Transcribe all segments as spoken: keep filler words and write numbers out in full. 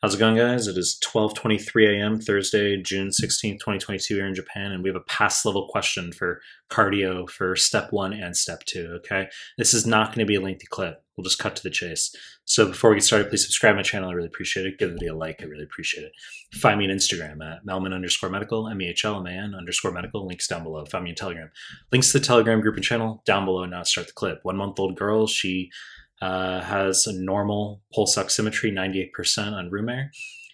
How's it going, guys? It is twelve twenty-three a m Thursday, June sixteenth, twenty twenty-two here in Japan, and we have a past level question for cardio for step one and step two, okay? This is not going to be a lengthy clip. We'll just cut to the chase. So before we get started, please subscribe to my channel. I really appreciate it. Give the video a like. I really appreciate it. Find me on Instagram at melman underscore medical, M E H L M A N underscore medical. Links down below. Find me on Telegram. Links to the Telegram group and channel down below. Now let's start the clip. One-month-old girl, she... Uh, has a normal pulse oximetry, ninety-eight percent on room air.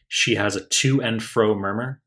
She has a to and fro murmur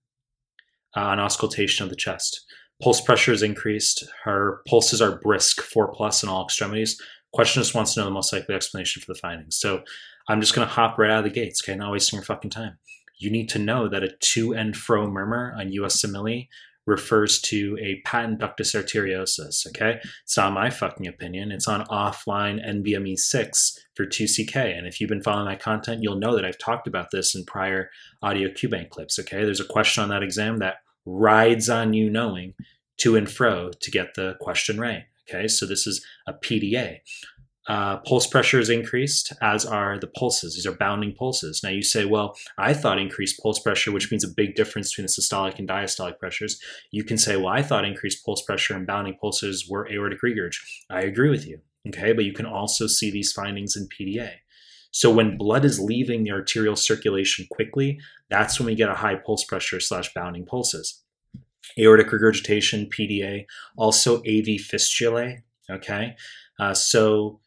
uh, on auscultation of the chest. Pulse pressure is increased. Her pulses are brisk, four plus in all extremities. Questionist wants to know the most likely explanation for the findings. So I'm just going to hop right out of the gates, okay? Not wasting your fucking time. You need to know that a to and fro murmur on U S M L E refers to a patent ductus arteriosus, okay? It's not my fucking opinion. It's on offline N B M E six for two C K. And if you've been following my content, you'll know that I've talked about this in prior audio QBank clips, okay? There's a question on that exam that rides on you knowing to and fro to get the question right, okay? So this is a P D A. Uh, pulse pressure is increased, as are the pulses. These are bounding pulses. Now you say, well, I thought increased pulse pressure, which means a big difference between the systolic and diastolic pressures. You can say, well, I thought increased pulse pressure and bounding pulses were aortic regurg. I agree with you, okay? But you can also see these findings in P D A. So when blood is leaving the arterial circulation quickly, that's when we get a high pulse pressure slash bounding pulses. Aortic regurgitation, P D A, also A V fistulae, okay? Uh, so...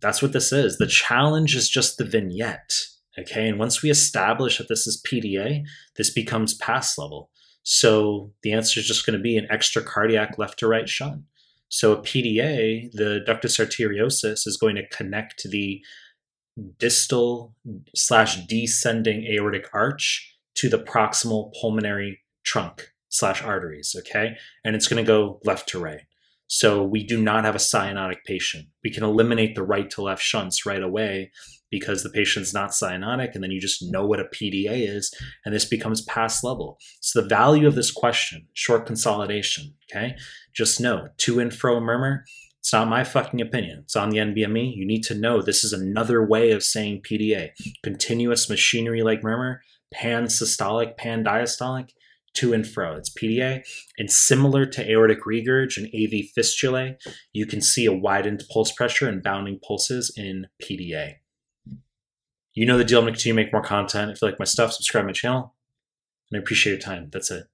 That's what this is. The challenge is just the vignette, okay? And once we establish that this is P D A, this becomes pass level. So the answer is just going to be an extracardiac left to right shunt. So a P D A, the ductus arteriosus, is going to connect the distal slash descending aortic arch to the proximal pulmonary trunk slash arteries, okay? And it's going to go left to right. So we do not have a cyanotic patient. We can eliminate the right to left shunts right away because the patient's not cyanotic, and then you just know what a P D A is, and this becomes pass level. So the value of this question, short consolidation, okay? Just know, to and fro murmur, it's not my fucking opinion. It's on the N B M E. You need to know this is another way of saying P D A. Continuous machinery-like murmur, pan-systolic, pan-diastolic, to and fro, it's P D A. And similar to aortic regurg and A V fistulae, you can see a widened pulse pressure and bounding pulses in P D A. You know the deal. I'm gonna continue to make more content. If you like my stuff, subscribe to my channel, and I appreciate your time. That's it.